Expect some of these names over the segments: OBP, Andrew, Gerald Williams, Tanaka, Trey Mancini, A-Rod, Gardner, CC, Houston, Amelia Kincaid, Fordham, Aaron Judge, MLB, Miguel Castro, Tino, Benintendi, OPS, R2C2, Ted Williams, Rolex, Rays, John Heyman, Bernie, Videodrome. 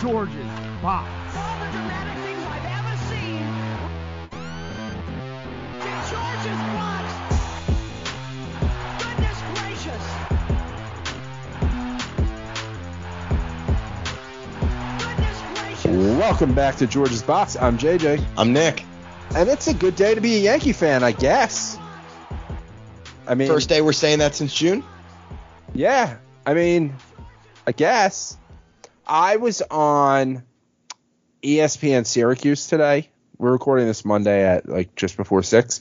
George's Box. All the dramatic things I've ever seen. It's George's Box. Goodness gracious. Goodness gracious. Welcome back to George's Box. I'm JJ. I'm Nick. And it's a good day to be a Yankee fan, I guess. I mean, first day we're saying that since June? Yeah. I mean, I guess. I was on ESPN Syracuse today. We're recording this Monday at like just before 6.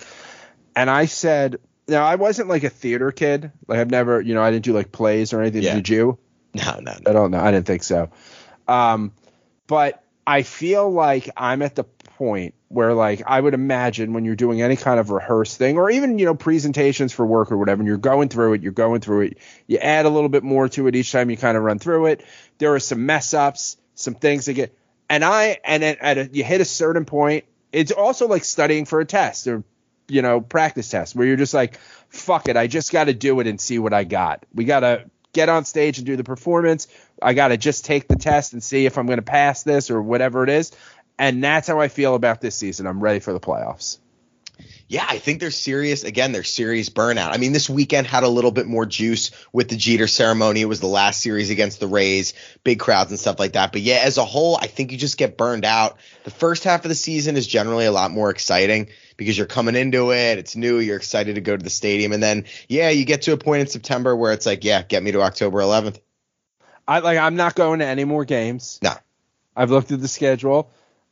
And I said, now I wasn't like a theater kid. Like I've never, you know, I didn't do like plays or anything. Yeah. Did you? No. I don't know. I didn't think so. But I feel like I'm at the point where, like, I would imagine when you're doing any kind of rehearse thing or even, you know, presentations for work or whatever, and you're going through it, you add a little bit more to it each time you kind of run through it. There are some mess ups, some things that get, you hit a certain point. It's also like studying for a test or, you know, practice test where you're just like, fuck it. I just got to do it and see what I got. We got to get on stage and do the performance. I got to just take the test and see if I'm going to pass this or whatever it is. And that's how I feel about this season. I'm ready for the playoffs. Yeah, I think there's serious burnout. I mean, this weekend had a little bit more juice with the Jeter ceremony. It was the last series against the Rays, big crowds and stuff like that. But yeah, as a whole, I think you just get burned out. The first half of the season is generally a lot more exciting because you're coming into it. It's new. You're excited to go to the stadium. And then, yeah, you get to a point in September where it's like, yeah, get me to October 11th. I'm not going to any more games. No. I've looked at the schedule.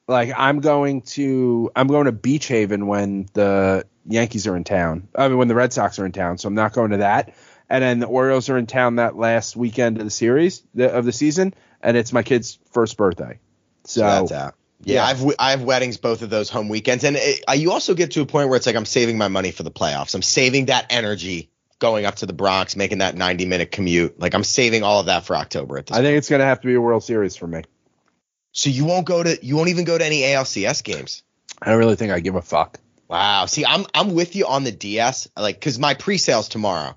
Like I'm going to Beach Haven when the Yankees are in town. I mean, when the Red Sox are in town. So I'm not going to that. And then the Orioles are in town that last weekend of the series of the season, and it's my kid's first birthday. So that's out. Yeah, I have weddings both of those home weekends, and you also get to a point where it's like I'm saving my money for the playoffs. I'm saving that energy going up to the Bronx, making that 90-minute commute. Like I'm saving all of that for October at this point. I think it's going to have to be a World Series for me. So you won't even go to any ALCS games. I don't really think I give a fuck. Wow. See, I'm with you on the DS, like, cause my pre-sale's tomorrow,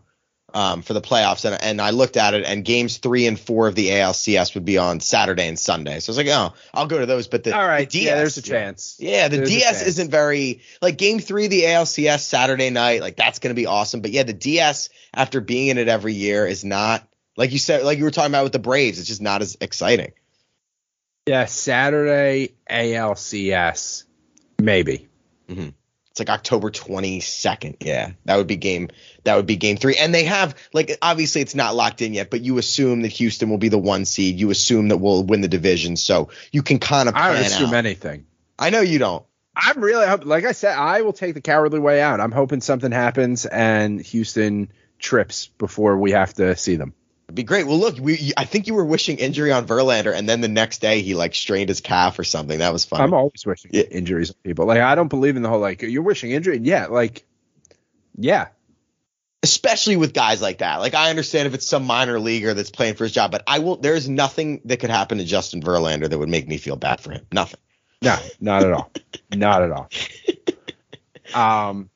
for the playoffs, and I looked at it, and games 3 and 4 of the ALCS would be on Saturday and Sunday. So I was like, oh, I'll go to those. But all right, the DS, yeah, there's a chance. Yeah, the DS isn't very, like, game 3 of the ALCS Saturday night, like that's gonna be awesome. But yeah, the DS, after being in it every year, is not, like you said, like you were talking about with the Braves, it's just not as exciting. Yeah, Saturday ALCS, maybe. Mm-hmm. It's like October 22nd. Yeah, that would be game 3. And they have, like, obviously it's not locked in yet, but you assume that Houston will be the 1 seed. You assume that we'll win the division, so you can kind of plan out. I don't assume anything. I know you don't. I'm really hoping, like I said, I will take the cowardly way out. I'm hoping something happens and Houston trips before we have to see them. Be great. Well, look, I think you were wishing injury on Verlander, and then the next day he like strained his calf or something. That was funny. I'm always wishing injuries on people. Like, I don't believe in the whole like you're wishing injury. Yeah, like, yeah. Especially with guys like that. Like, I understand if it's some minor leaguer that's playing for his job, but there's nothing that could happen to Justin Verlander that would make me feel bad for him. Nothing. No, not at all. Not at all.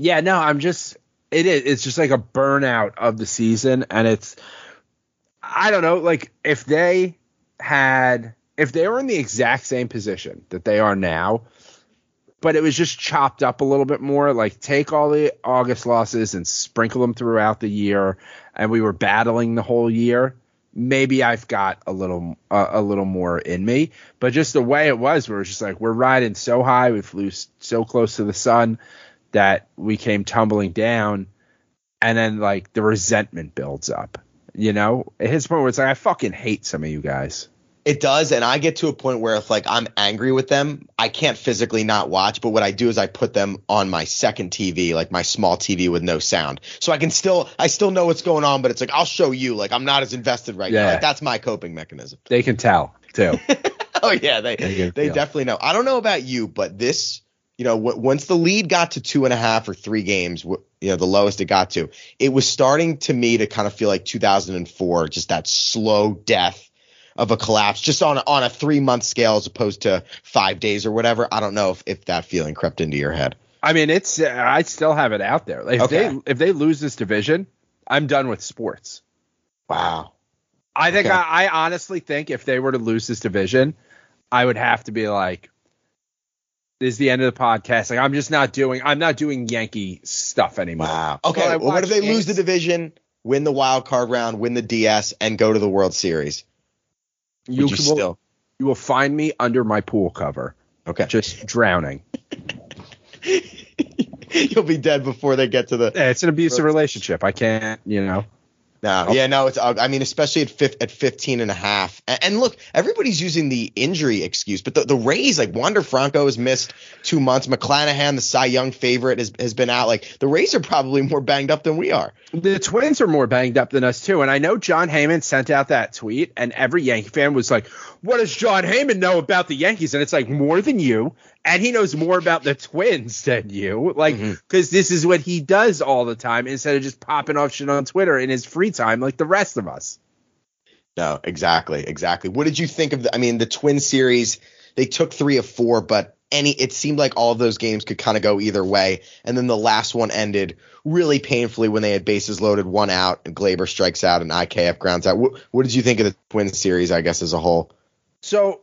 Yeah, no, I'm just – it is. It's just like a burnout of the season, and it's – I don't know. Like, if they had – if they were in the exact same position that they are now, but it was just chopped up a little bit more, like take all the August losses and sprinkle them throughout the year, and we were battling the whole year, maybe I've got a little more in me. But just the way it was, we're just like, we're riding so high, we flew so close to the sun that we came tumbling down, and then like the resentment builds up, you know? It hits a point where it's like, I fucking hate some of you guys. It does, and I get to a point where if like I'm angry with them, I can't physically not watch, but what I do is I put them on my second TV, like my small TV with no sound. So I can still – I still know what's going on, but it's like I'll show you. Like I'm not as invested right now. Like, that's my coping mechanism. They can tell too. Oh, yeah. They definitely know. I don't know about you, but this – you know, once the lead got to 2.5 or 3 games, you know, the lowest it got to, it was starting to me to kind of feel like 2004, just that slow death of a collapse, just on a 3-month scale as opposed to 5 days or whatever. I don't know if that feeling crept into your head. I mean, it's I still have it out there. Like, if they lose this division, I'm done with sports. Wow. I think I honestly think if they were to lose this division, I would have to be like, this is the end of the podcast. Like, I'm not doing Yankee stuff anymore. Wow. Okay. So what if they lose the division, win the wild card round, win the DS, and go to the World Series? You will find me under my pool cover. Okay. Just drowning. You'll be dead before they get to the. Yeah, it's an abusive relationship. I can't, you know. It's. I mean, especially at 15.5. And look, everybody's using the injury excuse, but the Rays, like Wander Franco has missed 2 months. McClanahan, the Cy Young favorite, has been out. Like, the Rays are probably more banged up than we are. The Twins are more banged up than us too. And I know John Heyman sent out that tweet, and every Yankee fan was like, "What does John Heyman know about the Yankees?" And it's like, more than you, and he knows more about the Twins than you, like, because this is what he does all the time instead of just popping off shit on Twitter in his free time like the rest of us. No, exactly. What did you think of the Twin series? They took 3 of 4, but it seemed like all of those games could kind of go either way. And then the last one ended really painfully when they had bases loaded, 1 out, and Gleyber strikes out and IKF grounds out. What did you think of the Twin series, I guess, as a whole? So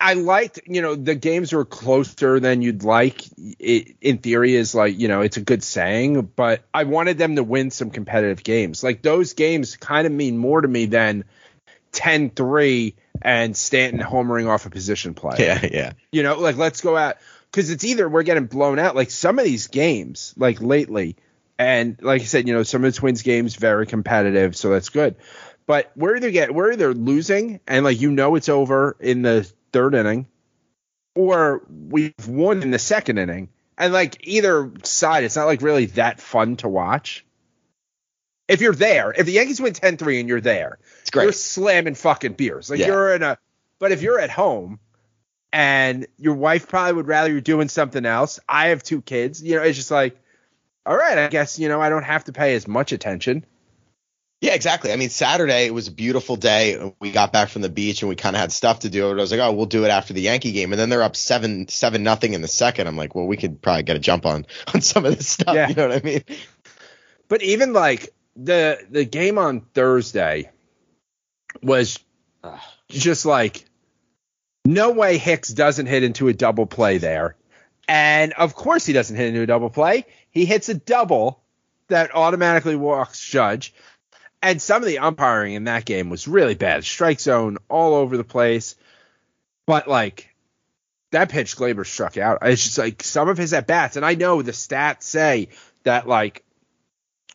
I liked, you know, the games were closer than you'd like. It, in theory, is like, you know, it's a good saying, but I wanted them to win some competitive games. Like, those games kind of mean more to me than 10-3 and Stanton homering off a position play. Yeah. You know, like, let's go out, because it's either we're getting blown out, like some of these games, like lately. And like I said, you know, some of the Twins games, very competitive. So that's good. But we're either losing and, like, you know, it's over in the 3rd inning, or we've won in the 2nd inning, and like either side, it's not like really that fun to watch. If you're there, if the Yankees win 10-3 and you're there, it's great. You're slamming fucking beers. Like, you're in a, but if you're at home and your wife probably would rather you're doing something else. I have 2 kids, you know, it's just like, all right, I guess, you know, I don't have to pay as much attention. Yeah, exactly. I mean, Saturday, it was a beautiful day. We got back from the beach and we kind of had stuff to do. And I was like, oh, we'll do it after the Yankee game. And then they're up 7-0 in the 2nd. I'm like, well, we could probably get a jump on some of this stuff. Yeah. You know what I mean? But even like the game on Thursday was just like, no way Hicks doesn't hit into a double play there. And of course he doesn't hit into a double play. He hits a double that automatically walks Judge. And some of the umpiring in that game was really bad. Strike zone all over the place. But, like, that pitch Gleyber struck out. It's just, like, some of his at-bats. And I know the stats say that, like,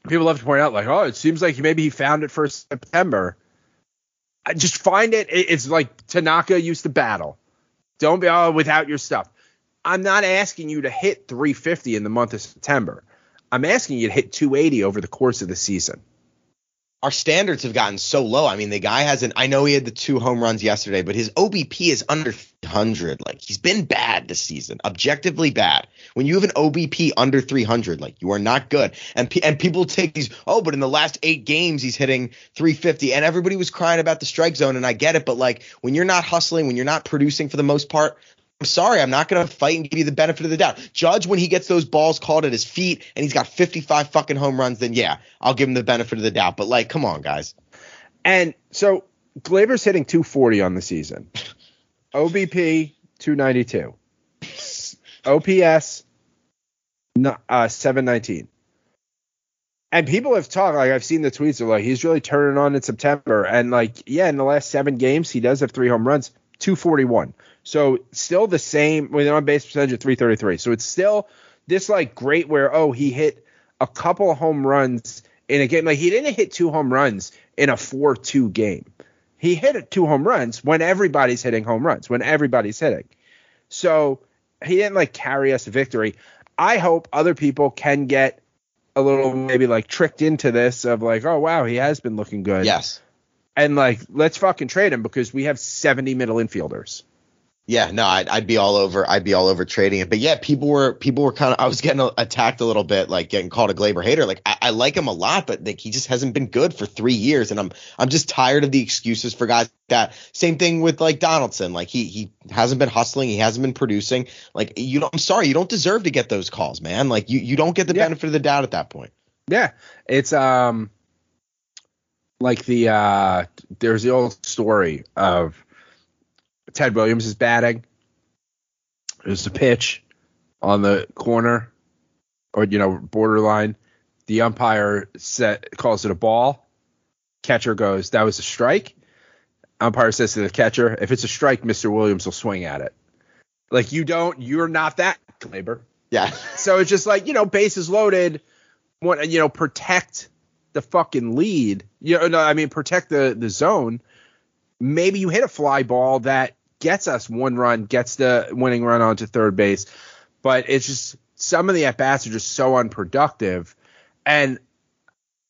people love to point out, like, oh, it seems like maybe he found it for September. I just find it. It's like Tanaka used to battle. Don't be without your stuff. I'm not asking you to hit 350 in the month of September. I'm asking you to hit 280 over the course of the season. Our standards have gotten so low. I mean, the guy hasn't – I know he had the 2 home runs yesterday, but his OBP is under 300. Like, he's been bad this season, objectively bad. When you have an OBP under 300, like, you are not good. And people take these, oh, but in the last 8 games he's hitting 350. And everybody was crying about the strike zone, and I get it. But, like, when you're not hustling, when you're not producing for the most part – I'm sorry, I'm not going to fight and give you the benefit of the doubt. Judge, when he gets those balls called at his feet and he's got 55 fucking home runs, then yeah, I'll give him the benefit of the doubt. But like, come on, guys. And so Gleyber's hitting 240 on the season. OBP 292. OPS 719. And people have talked, like I've seen the tweets of like, he's really turning on in September. And like, yeah, in the last 7 games, he does have 3 home runs, 241. So still the same with an on-base percentage of 333. So it's still this like great where, oh, he hit a couple of home runs in a game. Like he didn't hit 2 home runs in a 4-2 game. He hit 2 home runs when everybody's hitting home runs, when everybody's hitting. So he didn't like carry us to victory. I hope other people can get a little maybe like tricked into this of like, oh, wow, he has been looking good. Yes. And like, let's fucking trade him because we have 70 middle infielders. Yeah, no, I'd be all over. I'd be all over trading it. But yeah, people were kind of, I was getting attacked a little bit, like getting called a Gleyber hater. Like I like him a lot, but like he just hasn't been good for 3 years. And I'm just tired of the excuses for guys that. Same thing with like Donaldson. Like he hasn't been hustling. He hasn't been producing. Like, you know, I'm sorry, you don't deserve to get those calls, man. Like you don't get the benefit of the doubt at that point. Yeah, it's like the there's the old story of Ted Williams is batting. It was the pitch on the corner or, you know, borderline. The umpire calls it a ball. Catcher goes, that was a strike. Umpire says to the catcher, if it's a strike, Mr. Williams will swing at it. Like, you're not that, Gleyber. Yeah. So it's just like, you know, bases loaded. What, you know, protect the fucking lead. You know, no, I mean, protect the zone. Maybe you hit a fly ball that gets us 1 run, gets the winning run onto third base. But it's just some of the at-bats are just so unproductive. And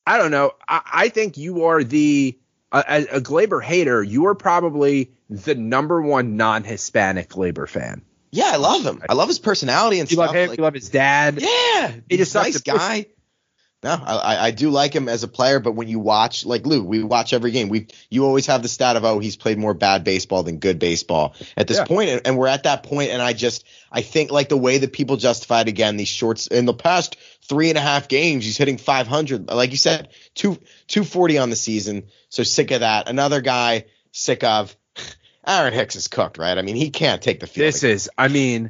I don't know. I think you are a Gleyber hater. You are probably the #1 non-Hispanic Gleyber fan. Yeah, I love him. I love his personality and stuff. Love him. Like, you love his dad. Yeah. He's just a nice guy. No, I do like him as a player, but when you watch, like Lou, we watch every game. You always have the stat of, oh, he's played more bad baseball than good baseball at this point, and we're at that point, and I think like the way that people justified again these shorts in the past 3.5 games, he's hitting 500, like you said, 240 on the season. So sick of that. Another guy sick of Aaron Hicks is cooked, right? I mean, he can't take the field. This is, I mean,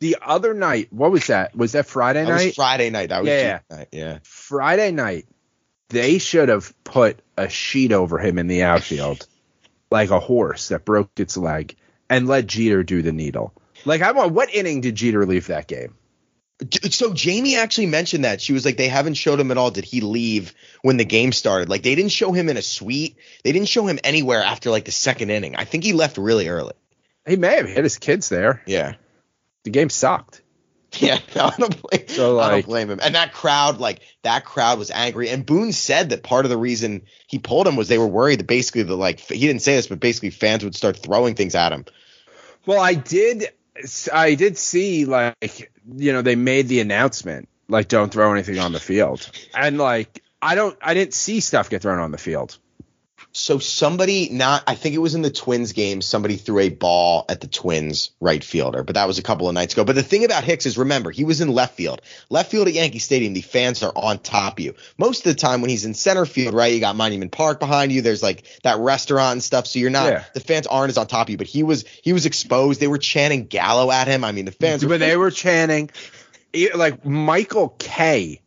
the other night, what was that? Was that Friday night? That was Friday night. That was night. Yeah. Friday night, they should have put a sheet over him in the outfield, like a horse that broke its leg, and let Jeter do the needle. Like, what inning did Jeter leave that game? So Jamie actually mentioned that. She was like, they haven't showed him at all. Did he leave when the game started? Like, they didn't show him in a suite. They didn't show him anywhere after like the second inning. I think he left really early. He may have hit his kids there. Yeah. The game sucked. Yeah, no, I don't blame him. And that crowd was angry. And Boone said that part of the reason he pulled him was they were worried that basically he didn't say this, but basically fans would start throwing things at him. Well, I did see, like, you know, they made the announcement, like, don't throw anything on the field. And, like, I didn't see stuff get thrown on the field. So I think it was in the Twins game, somebody threw a ball at the Twins right fielder, but that was a couple of nights ago. But the thing about Hicks is, remember, he was in left field. Left field at Yankee Stadium, the fans are on top of you. Most of the time when he's in center field, right, you got Monument Park behind you. There's like that restaurant and stuff. So you're not the fans aren't as on top of you, but he was exposed. They were chanting Gallo at him. I mean, the fans they were chanting, like Michael K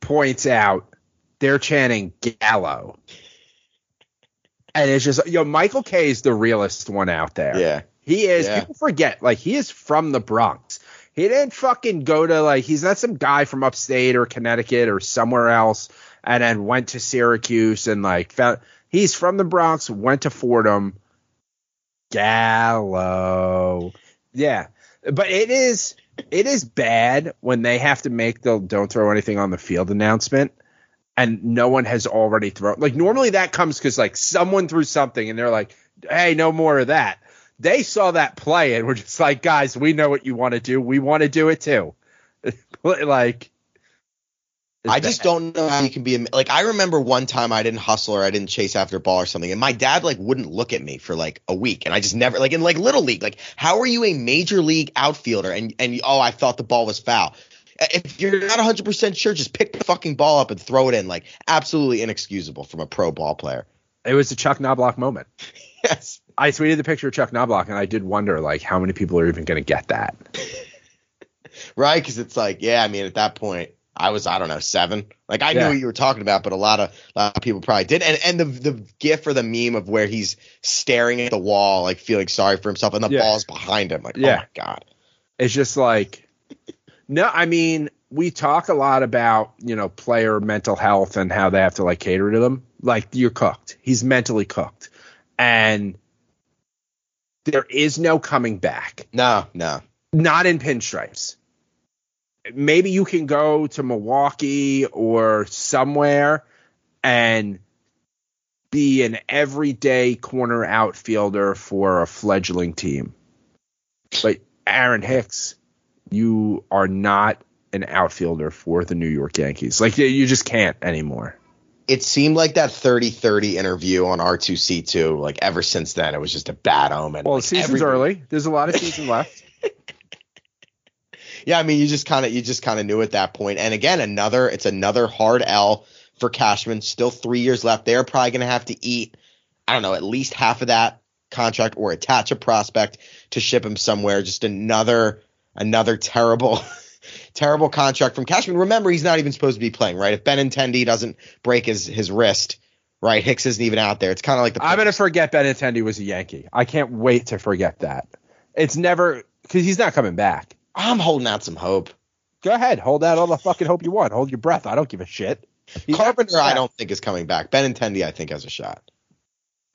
points out, they're chanting Gallo. And it's just, yo, Michael K is the realest one out there. Yeah. He is. Yeah. People forget, like, he is from the Bronx. He didn't fucking go to, like, he's not some guy from upstate or Connecticut or somewhere else and then went to Syracuse and, like, he's from the Bronx, went to Fordham. Gallo. Yeah. But it is bad when they have to make the don't throw anything on the field announcement. And no one has already thrown. Like, normally that comes because, like, someone threw something and they're like, hey, no more of that. They saw that play and were just like, guys, we know what you want to do. We want to do it too. Like, I just don't know how you can be – like, I remember one time I didn't hustle or I didn't chase after a ball or something, and my dad, like, wouldn't look at me for, like, a week. And I just never – like, in, like, Little League, like, how are you a major league outfielder? And oh, I thought the ball was foul. If you're not 100% sure, just pick the fucking ball up and throw it in. Like, absolutely inexcusable from a pro ball player. It was the Chuck Knobloch moment. Yes. I tweeted the picture of Chuck Knobloch, and I did wonder, like, how many people are even going to get that? Right, because it's like, yeah, I mean, at that point – I was, I don't know, 7. Like, I knew what you were talking about, but a lot of people probably did. And the gif or the meme of where he's staring at the wall, like, feeling sorry for himself, and the ball's behind him. Like, oh, my God. It's just like – no, I mean, we talk a lot about, you know, player mental health and how they have to, like, cater to them. Like, you're cooked. He's mentally cooked. And there is no coming back. No. Not in pinstripes. Maybe you can go to Milwaukee or somewhere and be an everyday corner outfielder for a fledgling team. But Aaron Hicks, you are not an outfielder for the New York Yankees. Like, you just can't anymore. It seemed like that 30-30 interview on R2C2, like, ever since then, it was just a bad omen. Well, like, the season's early. There's a lot of season left. Yeah, I mean, you just kind of knew at that point. And again, it's another hard L for Cashman. Still 3 years left. They're probably going to have to eat, I don't know, at least half of that contract or attach a prospect to ship him somewhere. Just another terrible, terrible contract from Cashman. Remember, he's not even supposed to be playing, right? If Benintendi doesn't break his wrist, right? Hicks isn't even out there. It's kind of like the players. I'm going to forget Benintendi was a Yankee. I can't wait to forget that. It's never – because he's not coming back. I'm holding out some hope. Go ahead. Hold out all the fucking hope you want. Hold your breath. I don't give a shit. Carpenter, I don't think, is coming back. Benintendi, I think, has a shot.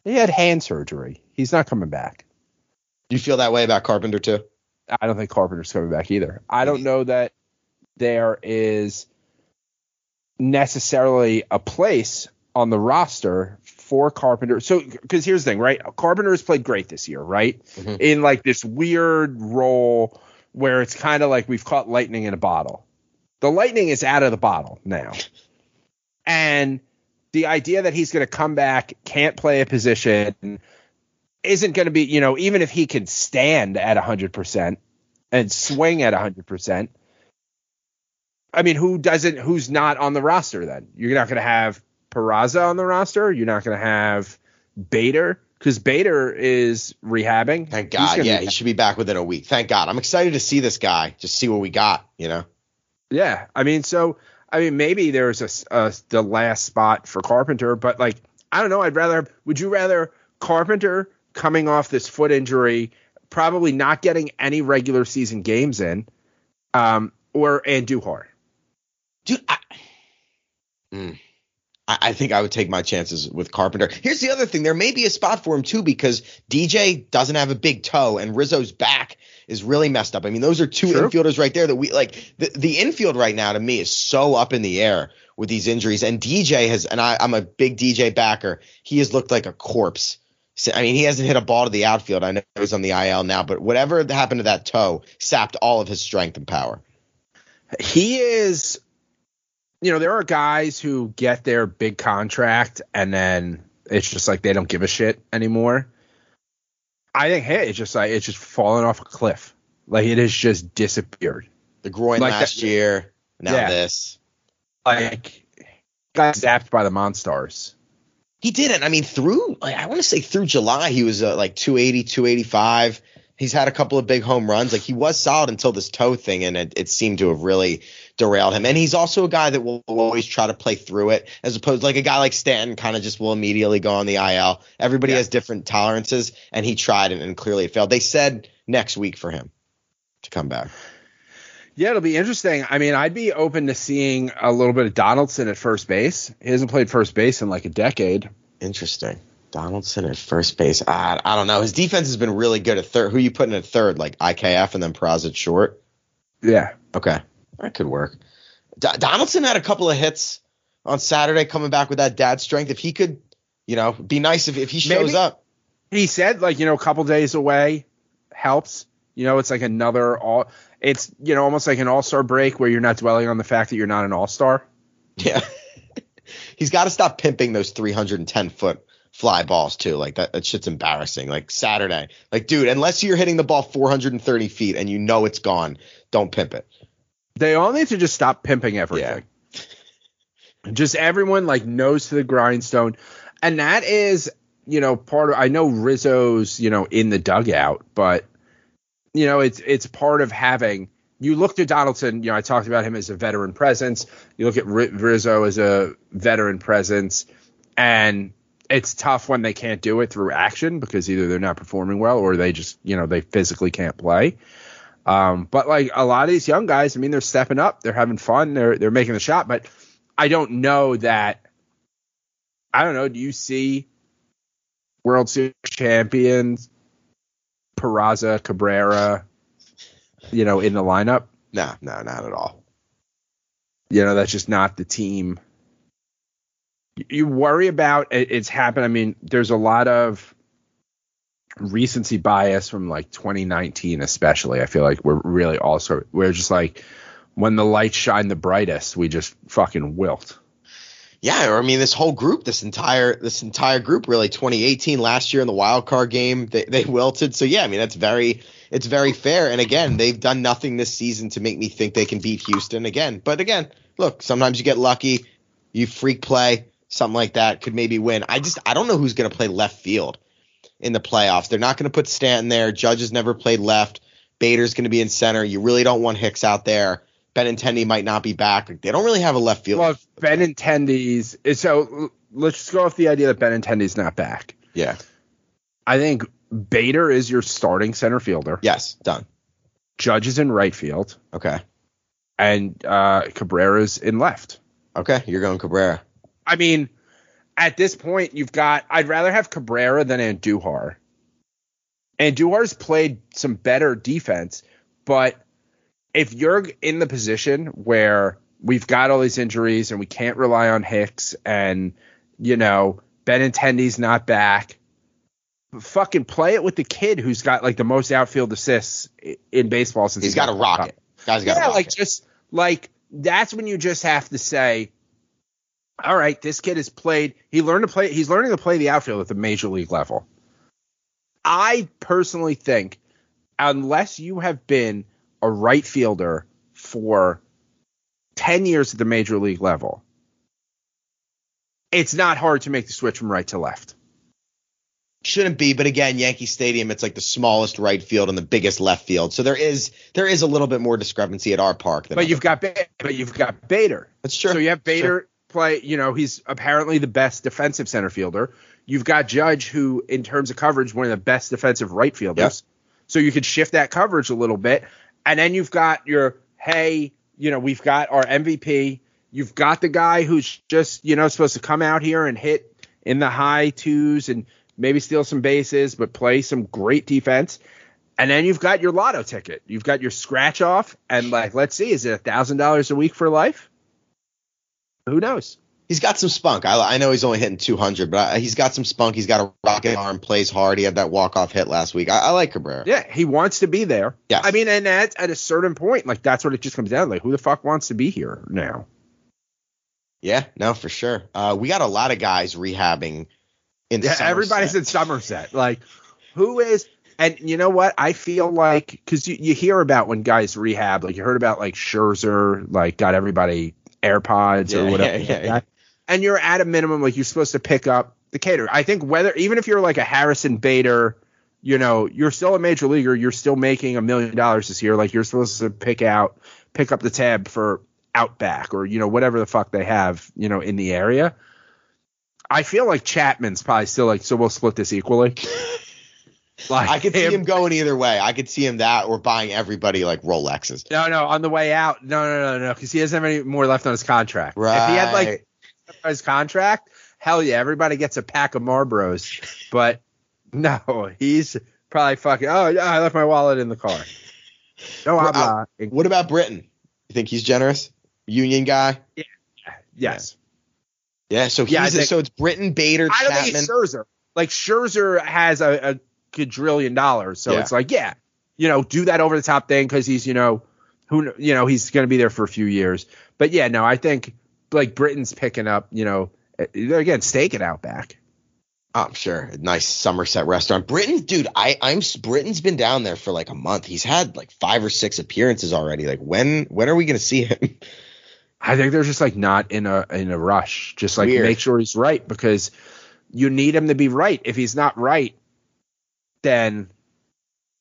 He had hand surgery. He's not coming back. Do you feel that way about Carpenter, too? I don't think Carpenter's coming back either. I don't know that there is necessarily a place on the roster for Carpenter. So, because here's the thing, right? Carpenter has played great this year, right? Mm-hmm. In, like, this weird role – where it's kind of like we've caught lightning in a bottle. The lightning is out of the bottle now. And the idea that he's going to come back, can't play a position, isn't going to be, you know, even if he can stand at 100% and swing at 100%, I mean, who's not on the roster then? You're not going to have Peraza on the roster. You're not going to have Bader. Because Bader is rehabbing. Thank God, yeah, he should be back within a week. Thank God. I'm excited to see this guy, just see what we got, you know? Yeah, I mean, maybe there's the last spot for Carpenter, but, like, I don't know, would you rather Carpenter coming off this foot injury, probably not getting any regular season games in, or Andujar? Dude, I think I would take my chances with Carpenter. Here's the other thing. There may be a spot for him, too, because DJ doesn't have a big toe and Rizzo's back is really messed up. I mean, those are two infielders right there that we like. The infield right now to me is so up in the air with these injuries. And DJ has – and I'm a big DJ backer. He has looked like a corpse. I mean, he hasn't hit a ball to the outfield. I know he's on the IL now, but whatever happened to that toe sapped all of his strength and power. He is – you know, there are guys who get their big contract and then it's just like they don't give a shit anymore. I think, hey, it's just fallen off a cliff. Like, it has just disappeared. The groin, like, last year, now this. Like, got zapped by the Monstars. He didn't. I mean, through July, he was like 280, 285. He's had a couple of big home runs. Like, he was solid until this toe thing, and it seemed to have really derailed him. And he's also a guy that will always try to play through it, as opposed to, like, a guy like Stanton kind of just will immediately go on the IL. Everybody has different tolerances, and he tried it, and clearly it failed. They said next week for him to come back. Yeah, it'll be interesting. I mean, I'd be open to seeing a little bit of Donaldson at first base. He hasn't played first base in, like, a decade. Interesting. Donaldson at first base. I don't know. His defense has been really good at third. Who are you putting at third? Like IKF and then Peraza at short? Yeah. Okay. That could work. Donaldson had a couple of hits on Saturday coming back with that dad strength. If he could, you know, be nice if he shows up. He said, like, you know, a couple days away helps. You know, it's like another – it's, you know, almost like an all-star break where you're not dwelling on the fact that you're not an all-star. Yeah. He's got to stop pimping those 310-foot fly balls too. Like that shit's embarrassing. Like Saturday, like dude, unless you're hitting the ball 430 feet and you know it's gone, don't pimp it. They all need to just stop pimping everything. Yeah. Just everyone like nose to the grindstone. And that is, you know, part of, I know Rizzo's, you know, in the dugout, but you know, it's part of having, you look to Donaldson, you know, I talked about him as a veteran presence. You look at Rizzo as a veteran presence, and it's tough when they can't do it through action because either they're not performing well or they just, you know, they physically can't play. But like a lot of these young guys, I mean, they're stepping up, they're having fun, they're making the shot, but I don't know that, I don't know. Do you see World Series champions Peraza, Cabrera, you know, in the lineup? No, not at all. You know, that's just not the team. You worry about it's happened. I mean, there's a lot of recency bias from like 2019, especially. I feel like we're just like when the lights shine the brightest, we just fucking wilt. Yeah, or I mean, this whole group, this entire group, really. 2018, last year in the wild card game, they wilted. So yeah, I mean, it's very fair. And again, they've done nothing this season to make me think they can beat Houston again. But again, look, sometimes you get lucky, you freak play, something like that could maybe win. I don't know who's going to play left field in the playoffs. They're not going to put Stanton there. Judge has never played left. Bader's going to be in center. You really don't want Hicks out there. Benintendi might not be back. They don't really have a left field. Well, Benintendi's – so let's just go off the idea that Benintendi's not back. Yeah. I think Bader is your starting center fielder. Yes, done. Judge is in right field. Okay. And Cabrera's in left. Okay, you're going Cabrera. I mean, at this point, you've got – I'd rather have Cabrera than Andujar. Andujar's played some better defense, but – if you're in the position where we've got all these injuries and we can't rely on Hicks and, you know, Benintendi's not back, fucking play it with the kid who's got like the most outfield assists in baseball since he's got a rocket. Guy's got a rocket. Like just like that's when you just have to say, all right, this kid has played. He's learning to play the outfield at the major league level. I personally think unless you have been a right fielder for 10 years at the major league level, it's not hard to make the switch from right to left. Shouldn't be, but again, Yankee Stadium, it's like the smallest right field and the biggest left field, so there is a little bit more discrepancy at our park. Than you've got Bader. That's true. So you have Bader play. You know, he's apparently the best defensive center fielder. You've got Judge, who in terms of coverage, one of the best defensive right fielders. Yep. So you could shift that coverage a little bit. And then you've got your, hey, you know, we've got our MVP. You've got the guy who's just, you know, supposed to come out here and hit in the high twos and maybe steal some bases, but play some great defense. And then you've got your lotto ticket. You've got your scratch off. And like, let's see, is it $1,000 a week for life? Who knows? He's got some spunk. I know he's only hitting 200, but he's got some spunk. He's got a rocket arm, plays hard. He had that walk-off hit last week. I like Cabrera. Yeah, he wants to be there. Yeah, I mean, and at a certain point, like that's what it just comes down to. Like, who the fuck wants to be here now? Yeah, no, for sure. We got a lot of guys rehabbing in Somerset. Yeah, everybody's in Somerset. Like, who is – and you know what? I feel like – because you hear about when guys rehab. Like, you heard about, like, Scherzer, like, got everybody AirPods or whatever. Yeah. And you're at a minimum, like you're supposed to pick up the caterer. I think whether, even if you're like a Harrison Bader, you know, you're still a major leaguer. You're still making $1 million this year. Like you're supposed to pick up the tab for Outback or, you know, whatever the fuck they have, you know, in the area. I feel like Chapman's probably still like, so we'll split this equally. Like I could see him going either way. I could see him that or buying everybody like Rolexes. No, on the way out. No. Because he doesn't have any more left on his contract. Right. If he had like his contract, hell yeah, everybody gets a pack of Marlboros. But no, he's probably fucking, oh, I left my wallet in the car. No, I'm not. What about Britton? You think he's generous? Union guy? Yeah. Yes. Yeah, so so it's Britton, Bader, Chapman. I don't think it's Scherzer. Like Scherzer has a quadrillion dollars, so it's like, yeah, you know, do that over the top thing because he's, you know, who, you know, he's going to be there for a few years. But yeah, no, I think like Britton's picking up, you know, again, steak it out back. I'm sure. A nice Somerset restaurant. Britton, dude, I'm Britton's been down there for like a month. He's had like 5 or 6 appearances already. Like when are we going to see him? I think they're just like not in a rush. Just like Weird. Make sure he's right, because you need him to be right. If he's not right, then,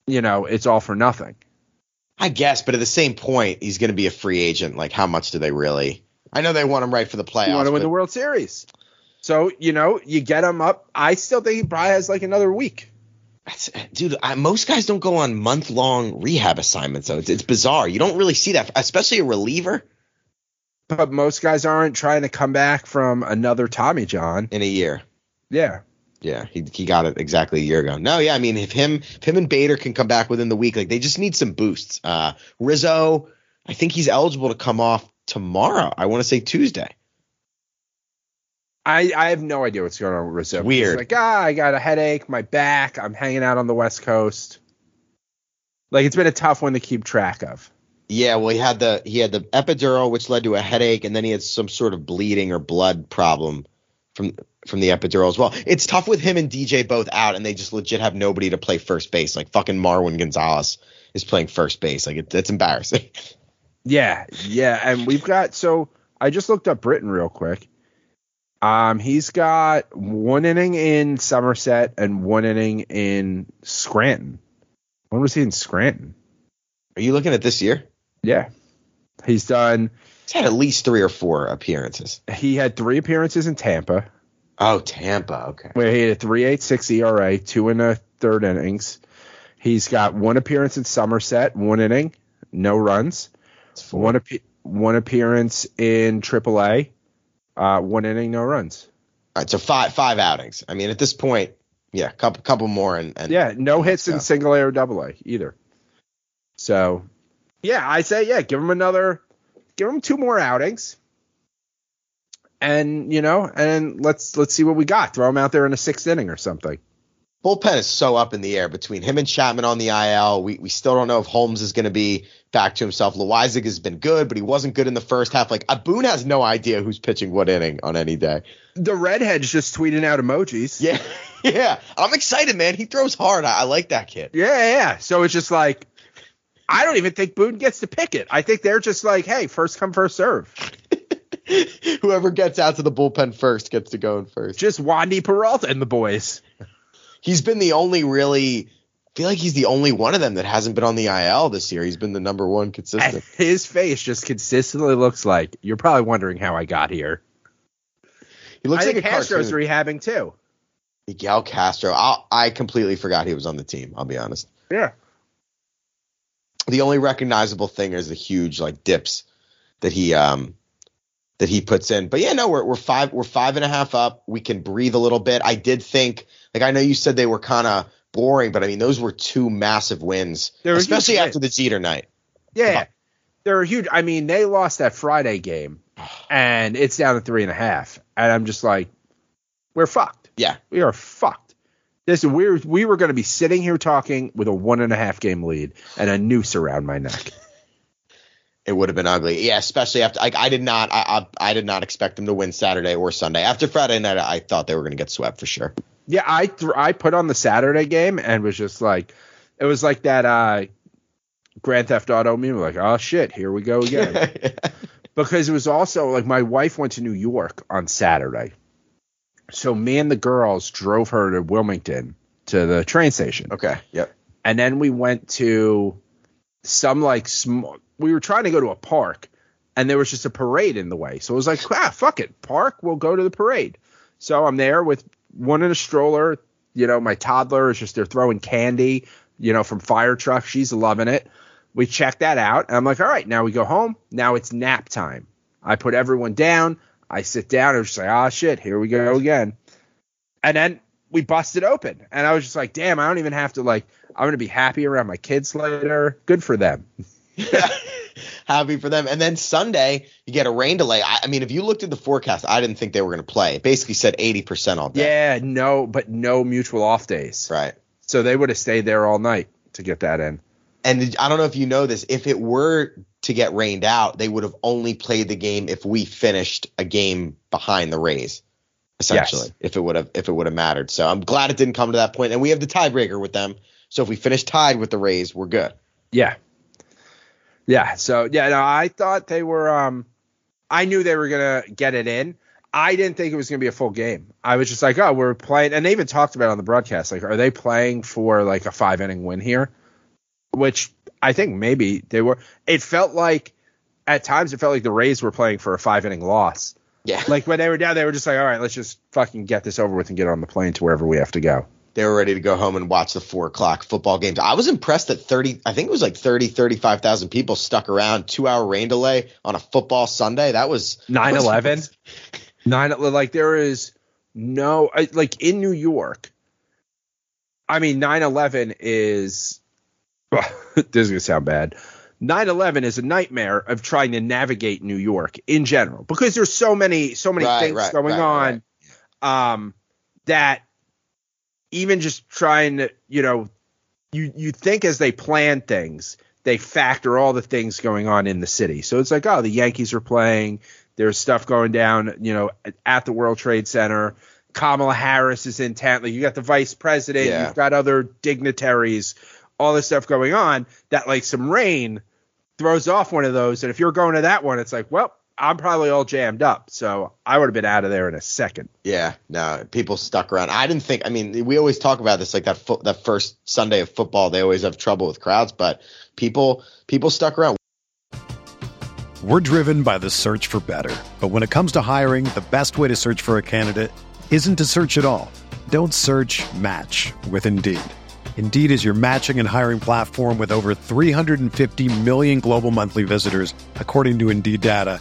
you know, it's all for nothing. I guess, but at the same point, he's going to be a free agent. Like, how much do they really? I know they want him right for the playoffs. They want to win the World Series. So, you know, you get him up. I still think he probably has like another week. Most guys don't go on month-long rehab assignments, though. It's bizarre. You don't really see that, especially a reliever. But most guys aren't trying to come back from another Tommy John in a year. Yeah. Yeah, he got it exactly a year ago. No, yeah, I mean, if him and Bader can come back within the week, like they just need some boosts. Rizzo, I think he's eligible to come off tomorrow. I want to say Tuesday. I have no idea what's going on with Rizzo. Weird. He's like, I got a headache, my back, I'm hanging out on the West Coast. Like, it's been a tough one to keep track of. Yeah, well, he had the epidural, which led to a headache, and then he had some sort of bleeding or blood problem from the epidural as well. It's tough with him and DJ both out, and they just legit have nobody to play first base. Like, fucking Marwin Gonzalez is playing first base. Like, that's embarrassing. Yeah, and we've got – so I just looked up Britton real quick. He's got 1 inning in Somerset and 1 inning in Scranton. When was he in Scranton? Are you looking at this year? Yeah. He's done – he's had at least 3 or 4 appearances. He had 3 appearances in Tampa. Oh, Tampa. Okay. Where he had a 3.86 ERA, 2 in the third innings. He's got 1 appearance in Somerset, 1 inning, no runs. One appearance in AAA, 1 inning, no runs. All right, so five outings. I mean, at this point, yeah, a couple more and yeah, no hits in single A or double A either. So, yeah, I say give him another. Give him 2 more outings, and you know, and let's see what we got. Throw him out there in a 6th inning or something. Bullpen is so up in the air between him and Chapman on the IL. We still don't know if Holmes is going to be back to himself. Loizaga has been good, but he wasn't good in the first half. Like, Boone has no idea who's pitching what inning on any day. The redhead's just tweeting out emojis. Yeah. I'm excited, man. He throws hard. I like that kid. Yeah. So it's just like, I don't even think Boone gets to pick it. I think they're just like, hey, first come, first serve. Whoever gets out to the bullpen first gets to go in first. Just Wandy Peralta and the boys. He's been the only really – I feel like he's the only one of them that hasn't been on the IL this year. He's been the number one consistent. And his face just consistently looks like, you're probably wondering how I got here. He looks like a Castro's rehabbing too. Miguel Castro. I completely forgot he was on the team, I'll be honest. Yeah. The only recognizable thing is the huge like dips that he puts in. But yeah, no, we're five and a half up. We can breathe a little bit. I did think, like, I know you said they were kind of boring, but I mean, those were 2 massive wins, especially after the Jeter night. Yeah. They're huge. I mean, they lost that Friday game and it's down to 3.5. And I'm just like, we're fucked. Yeah, we are fucked. Listen, we were going to be sitting here talking with a 1.5 game lead and a noose around my neck. It would have been ugly, yeah. Especially after I did not expect them to win Saturday or Sunday. After Friday night, I thought they were going to get swept for sure. Yeah, I put on the Saturday game and was just like, it was like that Grand Theft Auto meme, like, oh shit, here we go again. Yeah. Because it was also like my wife went to New York on Saturday. So me and the girls drove her to Wilmington to the train station. Okay. Yep. And then we went to some like small – we were trying to go to a park, and there was just a parade in the way. So it was like, fuck it. Park, we'll go to the parade. So I'm there with one in a stroller. You know, my toddler is just – they're throwing candy, you know, from fire truck. She's loving it. We check that out. And I'm like, all right, now we go home. Now it's nap time. I put everyone down. I sit down and just like, ah, shit, here we go again. And then we busted open. And I was just like, damn, I don't even have to, like, I'm going to be happy around my kids later. Good for them. Yeah. Happy for them. And then Sunday, you get a rain delay. I mean, if you looked at the forecast, I didn't think they were going to play. It basically said 80% all day. Yeah, no, but no mutual off days. Right. So they would have stayed there all night to get that in. And I don't know if you know this. If it were to get rained out, they would have only played the game if we finished a game behind the Rays, essentially. Yes. If it would have mattered. So I'm glad it didn't come to that point. And we have the tiebreaker with them. So if we finish tied with the Rays, we're good. Yeah. Yeah. So yeah, no, I thought they were I knew they were gonna get it in. I didn't think it was gonna be a full game. I was just like, oh, we're playing, and they even talked about it on the broadcast, like, are they playing for like a 5-inning win here? Which I think maybe they were. It felt like at times it felt like the Rays were playing for a 5-inning loss. Yeah. Like when they were down, they were just like, all right, let's just fucking get this over with and get on the plane to wherever we have to go. They were ready to go home and watch the 4:00 football games. I was impressed that 35,000 people stuck around. 2-hour rain delay on a football Sunday. That was 9/11. Like there is no, like in New York. I mean, 9/11 is, well, this is going to sound bad. 9/11 is a nightmare of trying to navigate New York in general, because there's so many things going on. That even just trying to, you know, you think as they plan things, they factor all the things going on in the city. So it's like, oh, the Yankees are playing. There's stuff going down, you know, at the World Trade Center. Kamala Harris is in town. Like, you got the vice president. Yeah. You've got other dignitaries. All this stuff going on that, like, some rain throws off one of those. And if you're going to that one, it's like, well, I'm probably all jammed up. So I would have been out of there in a second. Yeah, no, people stuck around. I didn't think – I mean, we always talk about this, like that first Sunday of football, they always have trouble with crowds. But people stuck around. We're driven by the search for better. But when it comes to hiring, the best way to search for a candidate isn't to search at all. Don't search, match with Indeed. Indeed is your matching and hiring platform with over 350 million global monthly visitors, according to Indeed data,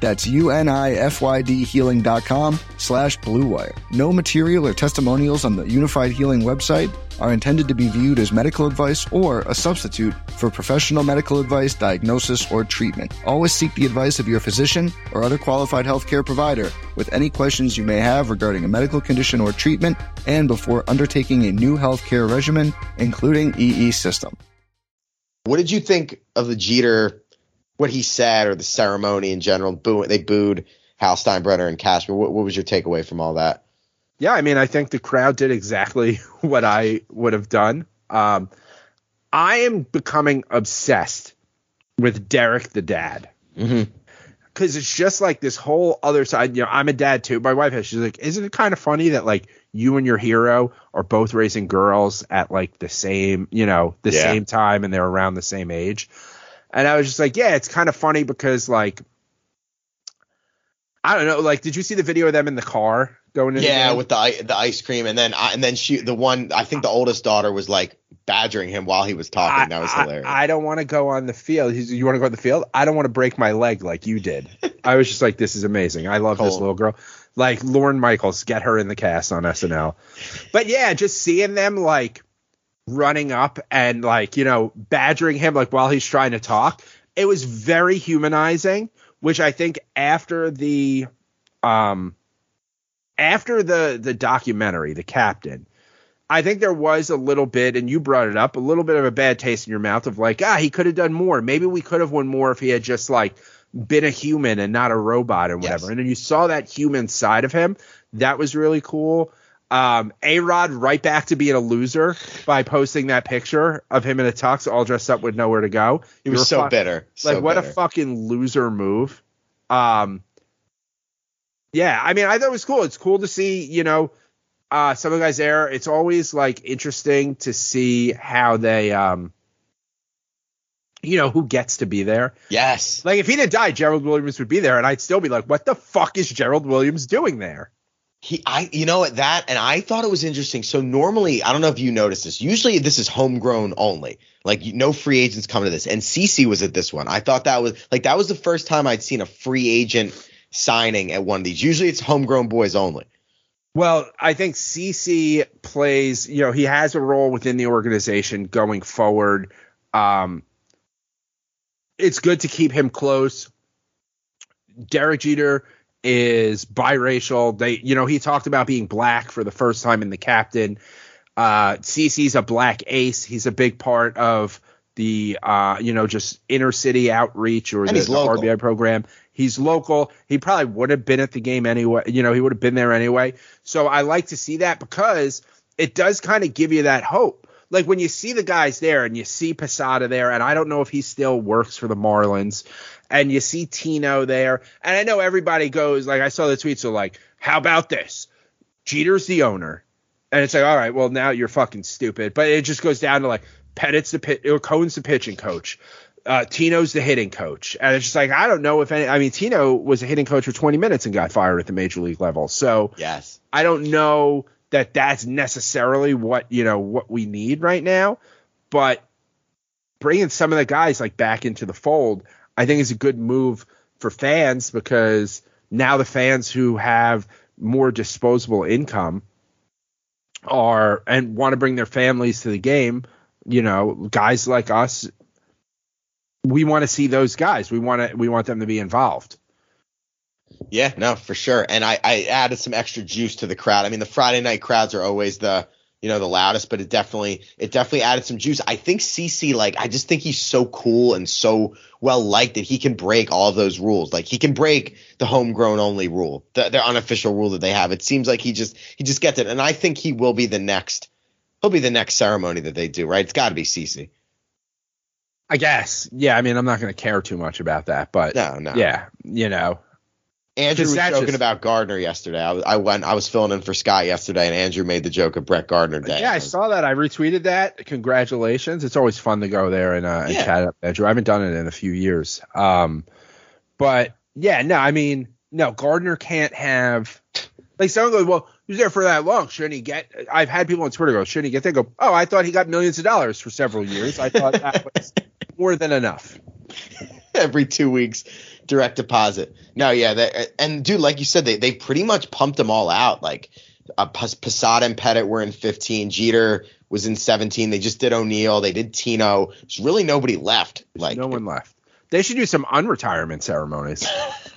That's UNIFYD healing.com/Blue Wire. No material or testimonials on the Unified Healing website are intended to be viewed as medical advice or a substitute for professional medical advice, diagnosis, or treatment. Always seek the advice of your physician or other qualified healthcare provider with any questions you may have regarding a medical condition or treatment and before undertaking a new healthcare regimen, including EE System. What did you think of the Jeter, what he said, or the ceremony in general? They booed Hal Steinbrenner and Cashman. What was your takeaway from all that? Yeah, I mean, I think the crowd did exactly what I would have done. I am becoming obsessed with Derek the dad, because it's just like this whole other side. You know, I'm a dad too. My wife has. She's like, isn't it kind of funny that like you and your hero are both raising girls at like the same, you know, the same time, and they're around the same age? And I was just like, yeah, it's kind of funny because like, I don't know. Like, did you see the video of them in the car going in? Yeah, with the ice cream, and then she, the one, I think the oldest daughter was like badgering him while he was talking. That was hilarious. I don't want to go on the field. He's, you want to go on the field? I don't want to break my leg like you did. I was just like, this is amazing. I love this little girl. Like Lorne Michaels, get her in the cast on SNL. But yeah, just seeing them like running up and, like, you know, badgering him, like, while he's trying to talk. It was very humanizing, which I think after the documentary, The Captain, I think there was a little bit, and you brought it up, a little bit of a bad taste in your mouth of like, he could have done more. Maybe we could have won more if he had just, like, been a human and not a robot and whatever. Yes. And then you saw that human side of him. That was really cool. A-Rod right back to being a loser by posting that picture of him in a tux all dressed up with nowhere to go. He was so bitter. Like, what a fucking loser move. Yeah, I mean, I thought it was cool. It's cool to see, you know, some of the guys there. It's always, like, interesting to see how they, you know, who gets to be there. Yes. Like, if he didn't die, Gerald Williams would be there, and I'd still be like, what the fuck is Gerald Williams doing there? I thought it was interesting. So normally, I don't know if you noticed this. Usually this is homegrown only. Like, no free agents come to this. And CC was at this one. I thought that was, like, that was the first time I'd seen a free agent signing at one of these. Usually it's homegrown boys only. Well, I think CC plays, you know, he has a role within the organization going forward. It's good to keep him close. Derek Jeter is biracial. They, you know, he talked about being black for the first time in The Captain. CC's a black ace. He's a big part of the, you know, just inner city outreach or the RBI program. He's local. He probably would have been at the game anyway. You know, he would have been there anyway. So I like to see that because it does kind of give you that hope. Like, when you see the guys there and you see Posada there, and I don't know if he still works for the Marlins, and you see Tino there, and I know everybody goes, like, I saw the tweets, so, like, how about this? Jeter's the owner. And it's like, all right, well, now you're fucking stupid. But it just goes down to, like, Pettit's the pitch, or Cohen's the pitching coach. Tino's the hitting coach. And it's just like, I don't know if any, I mean, Tino was a hitting coach for 20 minutes and got fired at the major league level. So yes, I don't know that that's necessarily what, you know, what we need right now, but bringing some of the guys, like, back into the fold, I think is a good move for fans, because now the fans who have more disposable income are, and want to bring their families to the game, you know, guys like us, we want to see those guys. We want them to be involved. Yeah, no, for sure. And I added some extra juice to the crowd. I mean, the Friday night crowds are always the, you know, the loudest, but it definitely added some juice. I think CC, like, I just think he's so cool and so well liked that he can break all of those rules. Like, he can break the homegrown only rule, their unofficial rule that they have. It seems like he just gets it. And I think he will be the next ceremony that they do, right? It's got to be CC. I guess. Yeah, I mean, I'm not going to care too much about that, but no. Yeah, you know. Andrew was joking about Gardner yesterday. I was filling in for Scott yesterday, and Andrew made the joke of Brett Gardner Day. Yeah, I saw that. I retweeted that. Congratulations. It's always fun to go there and chat up, Andrew. I haven't done it in a few years. But, yeah, no, I mean, no, Gardner can't have – like, someone goes, well, he was there for that long. Shouldn't he get – I've had people on Twitter go, shouldn't he get there? Go, oh, I thought he got millions of dollars for several years. I thought that was – more than enough. Every 2 weeks direct deposit. No, yeah. And, dude, like you said, they pretty much pumped them all out. Like, Posada and Pettit were in 15. Jeter was in 17. They just did O'Neill. They did Tino. There's really nobody left. Like, no one left. They should do some unretirement ceremonies.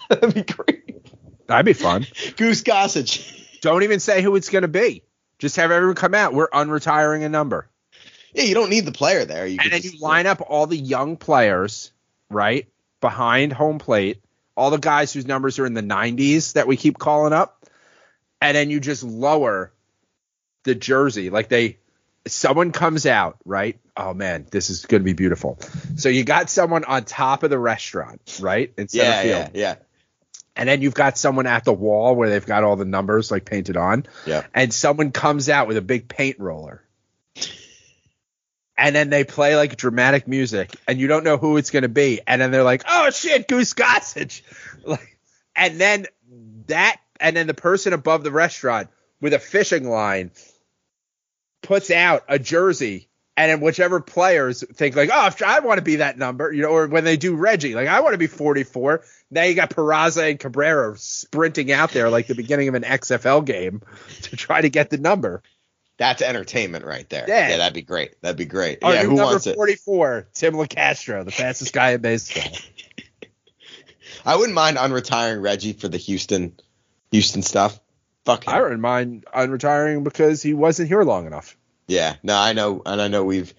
That'd be great. That'd be fun. Goose Gossage. Don't even say who it's going to be. Just have everyone come out. We're unretiring a number. Yeah, you don't need the player there. You and then you line up all the young players, right, behind home plate, all the guys whose numbers are in the 90s that we keep calling up, and then you just lower the jersey. Like, someone comes out, right? Oh, man, this is going to be beautiful. So you got someone on top of the restaurant, right, in center field. Yeah. And then you've got someone at the wall where they've got all the numbers, like, painted on. Yeah. And someone comes out with a big paint roller. And then they play, like, dramatic music, and you don't know who it's going to be. And then they're like, oh, shit, Goose Gossage. Like, and then the person above the restaurant with a fishing line puts out a jersey. And then whichever players think, like, oh, I want to be that number, you know, or when they do Reggie, like, I want to be 44. Now you got Peraza and Cabrera sprinting out there like the beginning of an XFL game to try to get the number. That's entertainment right there. Yeah, yeah, that'd be great. That'd be great. Our who wants it? Number 44, Tim LaCastro, the fastest guy in baseball. I wouldn't mind unretiring Reggie for the Houston stuff. Fuck him. I wouldn't mind unretiring because he wasn't here long enough. Yeah, no, I know, and I know we've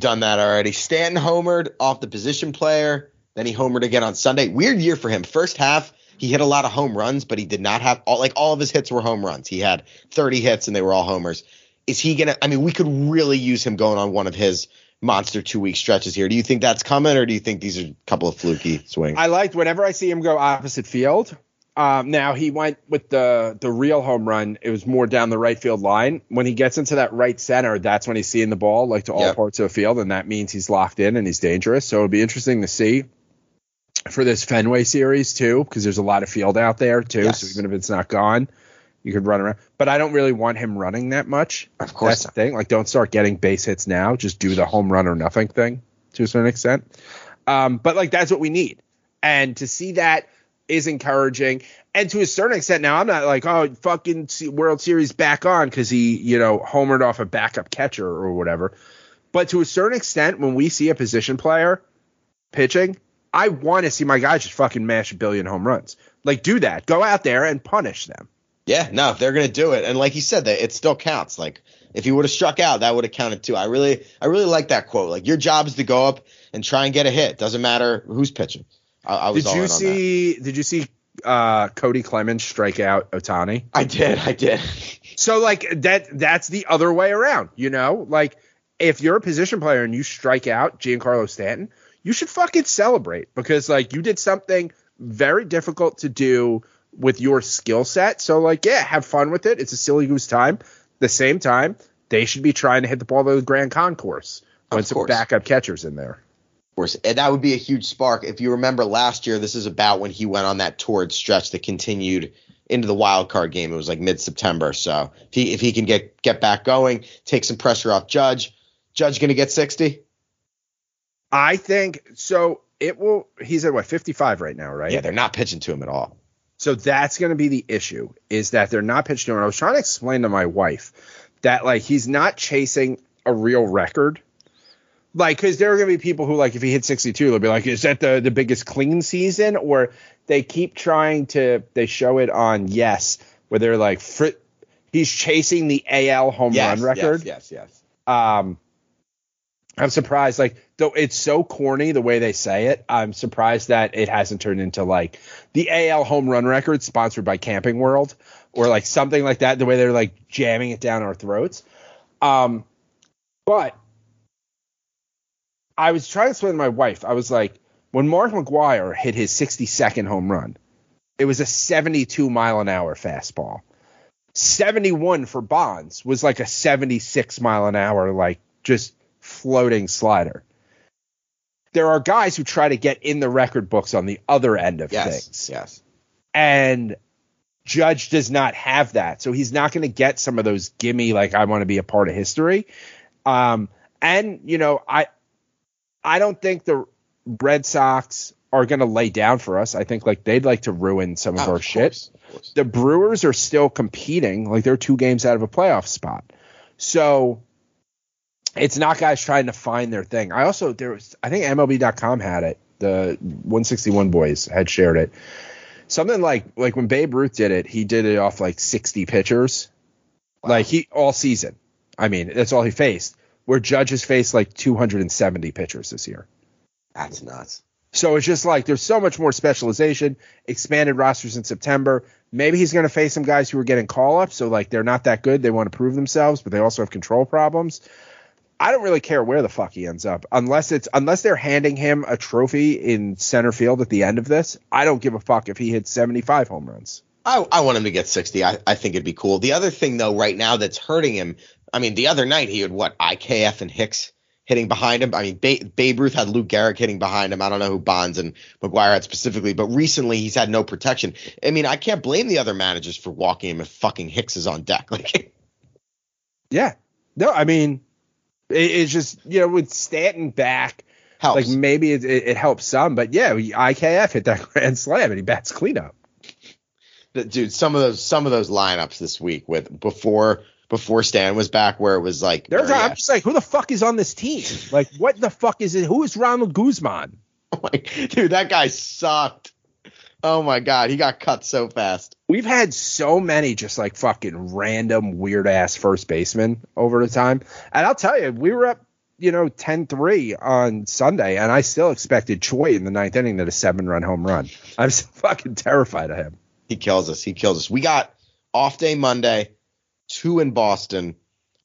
done that already. Stanton homered off the position player, then he homered again on Sunday. Weird year for him. First half, he hit a lot of home runs, but he did not have all of his hits were home runs. He had 30 hits and they were all homers. Is he gonna? I mean, we could really use him going on one of his monster 2-week stretches here. Do you think that's coming, or do you think these are a couple of fluky swings? I liked whenever I see him go opposite field. Now he went with the real home run. It was more down the right field line. When he gets into that right center, that's when he's seeing the ball like to all parts of the field, and that means he's locked in and he's dangerous. So it'll be interesting to see for this Fenway series too, because there's a lot of field out there too. Yes. So even if it's not gone, you could run around. But I don't really want him running that much. Of course, that's the thing. Like, don't start getting base hits now. Just do the home run or nothing thing to a certain extent. But like that's what we need, and to see that is encouraging. And to a certain extent, now I'm not like, oh, fucking World Series back on because he, homered off a backup catcher or whatever. But to a certain extent, when we see a position player pitching, I want to see my guys just fucking mash a billion home runs. Like, do that. Go out there and punish them. Yeah, no, they're going to do it. And like you said, that it still counts. Like, if he would have struck out, that would have counted too. I really like that quote. Like, your job is to go up and try and get a hit. Doesn't matter who's pitching. Did you see Cody Clemens strike out Ohtani? I did. So like that's the other way around, Like, if you're a position player and you strike out Giancarlo Stanton, you should fucking celebrate because like you did something very difficult to do with your skill set. So like, yeah, have fun with it. It's a silly goose time. The same time, they should be trying to hit the ball to the Grand Concourse when some backup catchers in there. And that would be a huge spark. If you remember last year, this is about when he went on that torrid stretch that continued into the wild card game. It was like mid-September. So if he can get back going, take some pressure off Judge. Judge going to get 60? I think so. It will. He's at 55 right now, right? Yeah, they're not pitching to him at all. So that's going to be the issue, is that they're not pitching to him. And I was trying to explain to my wife that like he's not chasing a real record. Like, because there are going to be people who, like, if he hits 62, they'll be like, is that the biggest clean season? Or they keep trying to – they show it on Yes, where they're like, he's chasing the AL home run record. Yes. I'm surprised. Like, though it's so corny the way they say it, I'm surprised that it hasn't turned into, like, the AL home run record sponsored by Camping World or, like, something like that, the way they're, like, jamming it down our throats. But – I was trying to explain to my wife. I was like, when Mark McGwire hit his 62nd home run, it was a 72-mile-an-hour fastball. 71 for Bonds was like a 76-mile-an-hour, like, just floating slider. There are guys who try to get in the record books on the other end of things. Yes. And Judge does not have that. So he's not going to get some of those gimme, like, I want to be a part of history. And, I don't think the Red Sox are going to lay down for us. I think like they'd like to ruin some of our shit. The Brewers are still competing. Like, they're 2 games out of a playoff spot. So it's not guys trying to find their thing. I think MLB.com had it. The 161 boys had shared it. Something like when Babe Ruth did it, he did it off like 60 pitchers. Wow. Like, he all season. I mean, that's all he faced. Where Judge has faced like 270 pitchers this year. That's nuts. So it's just like there's so much more specialization, expanded rosters in September. Maybe he's going to face some guys who are getting call-ups, so like they're not that good. They want to prove themselves, but they also have control problems. I don't really care where the fuck he ends up, unless they're handing him a trophy in center field at the end of this. I don't give a fuck if he hits 75 home runs. I want him to get 60. I think it'd be cool. The other thing, though, right now that's hurting him, I mean, the other night he had, IKF and Hicks hitting behind him. I mean, Babe Ruth had Lou Gehrig hitting behind him. I don't know who Bonds and McGwire had specifically, but recently he's had no protection. I mean, I can't blame the other managers for walking him if fucking Hicks is on deck. Like, yeah. No, I mean, it's just, with Stanton back, helps. Like, maybe it helps some, but yeah, IKF hit that grand slam and he bats cleanup. Dude, some of those lineups this week with before before Stan was back, where it was like, I'm just like, who the fuck is on this team? Like, what the fuck is it? Who is Ronald Guzman? Like, dude, that guy sucked. Oh my God, he got cut so fast. We've had so many just like fucking random weird ass first basemen over the time. And I'll tell you, we were up, 10-3 on Sunday, and I still expected Choi in the ninth inning to a 7-run home run. I'm so fucking terrified of him. He kills us. We got off day Monday, 2 in Boston,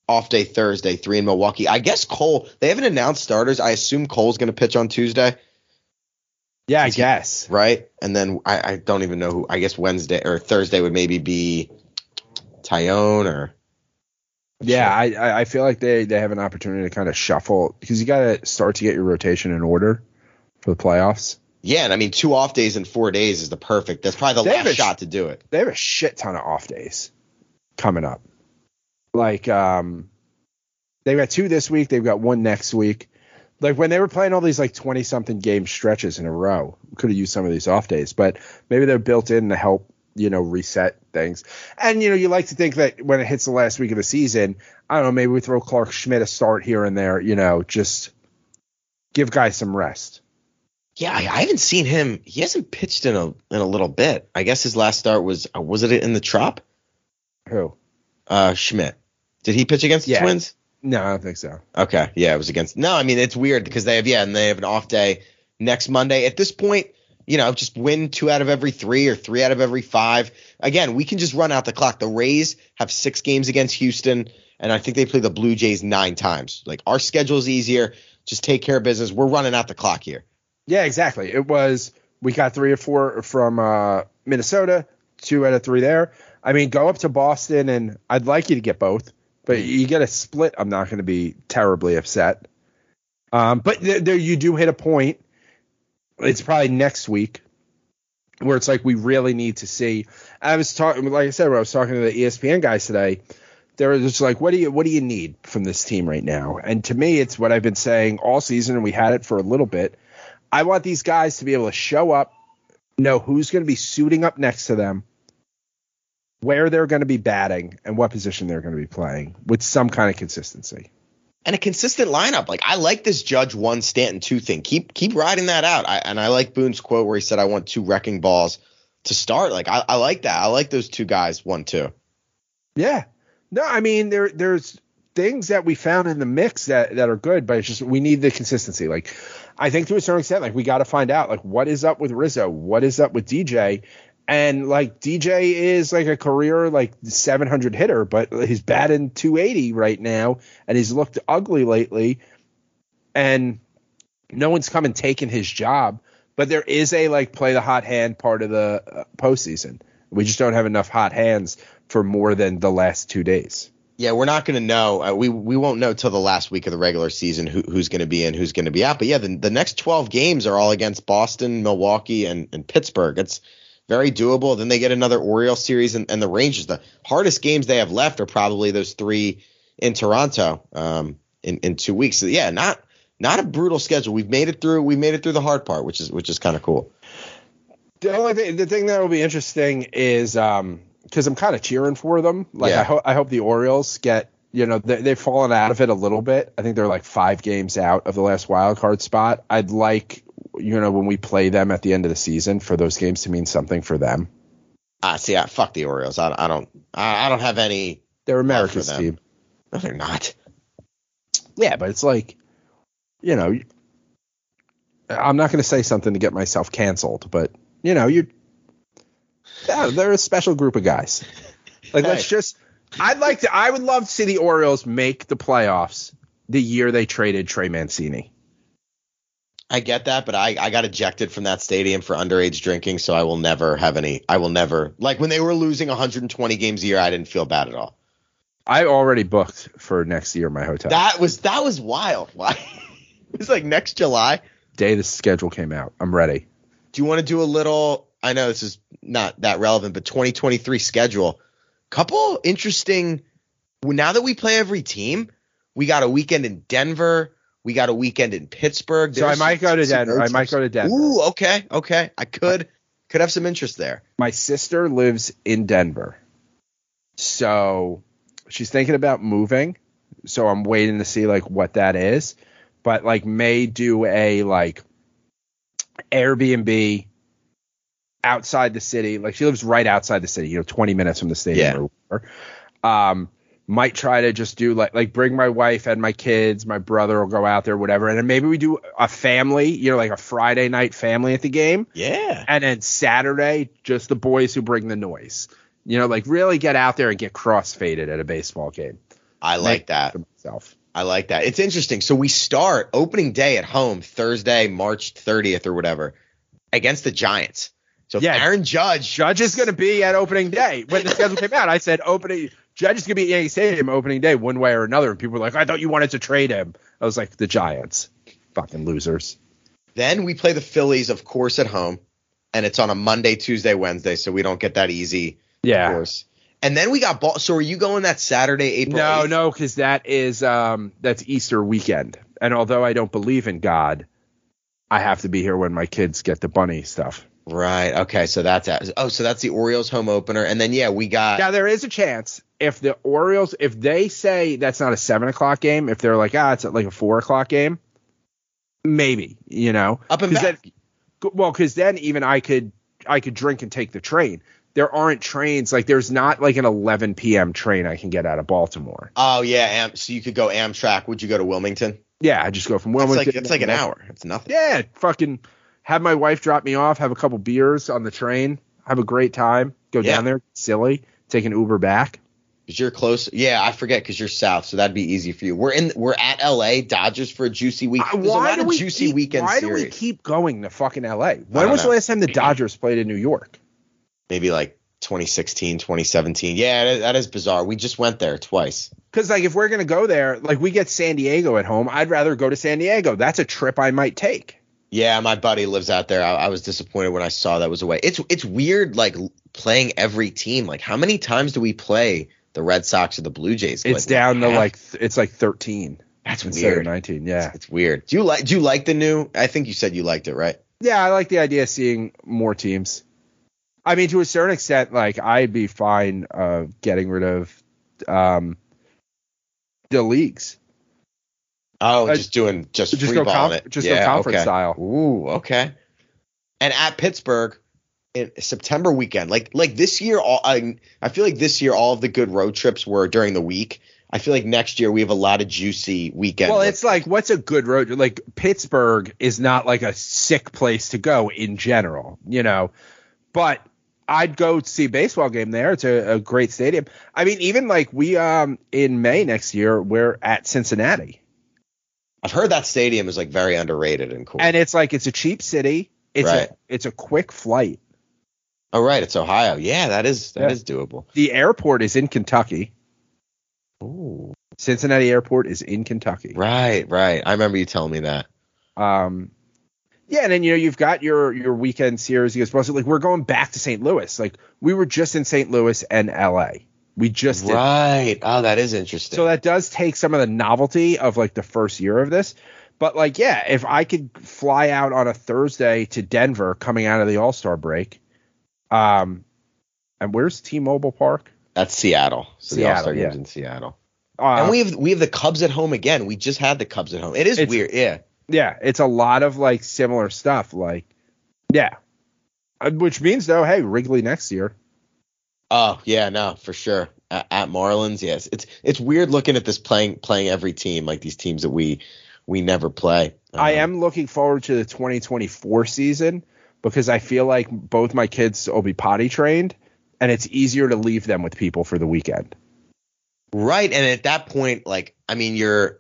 off day Thursday, 3 in Milwaukee. I guess Cole, they haven't announced starters. I assume Cole's going to pitch on Tuesday. Yeah, I guess. Right? And then I don't even know who. I guess Wednesday or Thursday would maybe be Tyone or. Yeah, I feel like they have an opportunity to kind of shuffle because you got to start to get your rotation in order for the playoffs. Yeah, and I mean 2 off days in 4 days is the perfect. That's probably the last shot to do it. They have a shit ton of off days coming up. Like they've got 2 this week. They've got 1 next week. Like when they were playing all these like 20-something game stretches in a row, could have used some of these off days, but maybe they're built in to help, reset things. And, you like to think that when it hits the last week of the season, I don't know, maybe we throw Clark Schmidt a start here and there, just give guys some rest. Yeah, I haven't seen him. He hasn't pitched in a little bit. I guess his last start was it in the Trop? Who? Schmidt. Did he pitch against the Twins? No, I don't think so. Okay. Yeah, it was against. No, I mean, it's weird because they have an off day next Monday. At this point, just win 2 out of every 3 or 3 out of every 5. Again, we can just run out the clock. The Rays have 6 games against Houston, and I think they play the Blue Jays 9 times. Like, our schedule is easier. Just take care of business. We're running out the clock here. Yeah, exactly. It was we got 3 or 4 from Minnesota, 2 out of 3 there. I mean, go up to Boston, and I'd like you to get both. But you get a split, I'm not going to be terribly upset. But there you do hit a point. It's probably next week where it's like we really need to see. I was talking, like I said, when I was talking to the ESPN guys today, they were just like, what do you need from this team right now? And to me, it's what I've been saying all season, and we had it for a little bit. I want these guys to be able to show up, know who's going to be suiting up next to them, where they're going to be batting, and what position they're going to be playing with some kind of consistency. And a consistent lineup. Like, I like this Judge 1, Stanton 2 thing. Keep riding that out. I like Boone's quote where he said, I want 2 wrecking balls to start. Like, I like that. I like those 2 guys, 1, 2. Yeah. No, I mean, there's things that we found in the mix that are good, but it's just we need the consistency. Like, I think to a certain extent, like, we got to find out, like, what is up with Rizzo? What is up with DJ? And, like, DJ is, like, a career, like, 700 hitter, but he's batting 280 right now, and he's looked ugly lately, and no one's come and taken his job. But there is a, like, play the hot hand part of the postseason. We just don't have enough hot hands for more than the last 2 days. Yeah, we're not going to know. We won't know till the last week of the regular season who's going to be in, who's going to be out. But, yeah, the next 12 games are all against Boston, Milwaukee, and Pittsburgh. It's very doable. Then they get another Orioles series and the Rangers. The hardest games they have left are probably those 3 in Toronto in 2 weeks. So, yeah, not a brutal schedule. We've made it through the hard part, which is kind of cool. The thing that will be interesting is because I'm kind of cheering for them. Like, yeah. I hope the Orioles get they've fallen out of it a little bit. I think they're like 5 games out of the last wild card spot. I'd like, when we play them at the end of the season, for those games to mean something for them. Fuck the Orioles. I don't have any. They're America's team. No, they're not. Yeah, but it's like, I'm not going to say something to get myself canceled, but they're a special group of guys. Like, hey. I would love to see the Orioles make the playoffs the year they traded Trey Mancini. I get that, but I got ejected from that stadium for underage drinking, so I will never have any. I will never, like, when they were losing 120 games a year, I didn't feel bad at all. I already booked for next year my hotel. That was wild. Why? It was like next July. Day the schedule came out. I'm ready. Do you want to do a little? I know this is not that relevant, but 2023 schedule. Couple interesting. Now that we play every team, we got a weekend in Denver. We got a weekend in Pittsburgh. There's so I might go to Denver. Ooh, okay. I could have some interest there. My sister lives in Denver. So she's thinking about moving, so I'm waiting to see like what that is. But like may do a like Airbnb outside the city. Like she lives right outside the city, you know, 20 minutes from the stadium or whatever. Might try to just do like bring my wife and my kids, my brother will go out there, whatever. And then maybe we do a family, you know, like a Friday night family at the game. Yeah. And then Saturday, just the boys who bring the noise, you know, like really get out there and get cross-faded at a baseball game. I like that for myself. I like that. It's interesting. So we start opening day at home Thursday, March 30th or whatever against the Giants. So yeah, Aaron Judge is going to be at opening day. When the schedule came out, I said opening Judge is going to be at Yankee Stadium opening day one way or another. And people were like, I thought you wanted to trade him. I was like, the Giants. Fucking losers. Then we play the Phillies, of course, at home. And it's on a Monday, Tuesday, Wednesday. So we don't get that easy. Yeah. Of course. And then we got – so are you going that Saturday, April 8th? No, because that is that's Easter weekend. And although I don't believe in God, I have to be here when my kids get the bunny stuff. Right. Okay. So that's – oh, so that's the Orioles home opener. And then, yeah, we got – now, there is a chance if the Orioles – if they say that's not a 7 o'clock game, if they're like, it's like a 4 o'clock game, maybe, you know. Up and back. Well, because then even I could drink and take the train. There aren't trains, like there's not like an 11 p.m. train I can get out of Baltimore. Oh, yeah. So you could go Amtrak. Would you go to Wilmington? Yeah, I just go from Wilmington. It's like an hour. It's nothing. Yeah, fucking have my wife drop me off, have a couple beers on the train, have a great time, go down there, silly, take an Uber back. Because you're close. Yeah, I forget because you're south, so that'd be easy for you. We're at L.A. Dodgers for a juicy week. There's a lot of juicy weekend series. Why do we keep going to fucking L.A.? When was the last time the Dodgers played in New York? Maybe like 2016, 2017. Yeah, that is bizarre. We just went there twice. Because like if we're going to go there, like we get San Diego at home. I'd rather go to San Diego. That's a trip I might take. Yeah, my buddy lives out there. I was disappointed when I saw that was away. It's weird like playing every team. Like how many times do we play the Red Sox or the Blue Jays? It's like, down to like – it's like 13. That's weird. 19, yeah. It's weird. Do you like the new – I think you said you liked it, right? Yeah, I like the idea of seeing more teams. I mean, to a certain extent, like I'd be fine getting rid of the leagues. Oh, just freeballing it. Just go conference style. Ooh, okay. And at Pittsburgh, September weekend, like this year, I feel like this year all of the good road trips were during the week. I feel like next year we have a lot of juicy weekends. Well, it's like what's a good road? Like Pittsburgh is not like a sick place to go in general, you know. But I'd go see a baseball game there. It's a great stadium. I mean, even like we in May next year, we're at Cincinnati. I've heard that stadium is like very underrated and cool. And it's like it's a cheap city. It's a quick flight. Oh, right. It's Ohio. Yeah, that is doable. The airport is in Kentucky. Ooh. Cincinnati Airport is in Kentucky. Right. I remember you telling me that. Yeah, and then you know you've got your weekend series. You guys, like we're going back to St. Louis. Like we were just in St. Louis and L.A. We just did. Right. Oh, that is interesting. So that does take some of the novelty of like the first year of this. But like, yeah, if I could fly out on a Thursday to Denver coming out of the All-Star break, and where's T-Mobile Park? That's Seattle. So the All-Star game's in Seattle. And we have the Cubs at home again. We just had the Cubs at home. It's weird. Yeah. Yeah, it's a lot of like similar stuff. Like, yeah, which means though, hey, Wrigley next year. Oh yeah, no, for sure. At Marlins, yes. It's weird looking at this playing every team, like these teams that we never play. I am looking forward to the 2024 season because I feel like both my kids will be potty trained, and it's easier to leave them with people for the weekend. Right, and at that point, like, I mean, your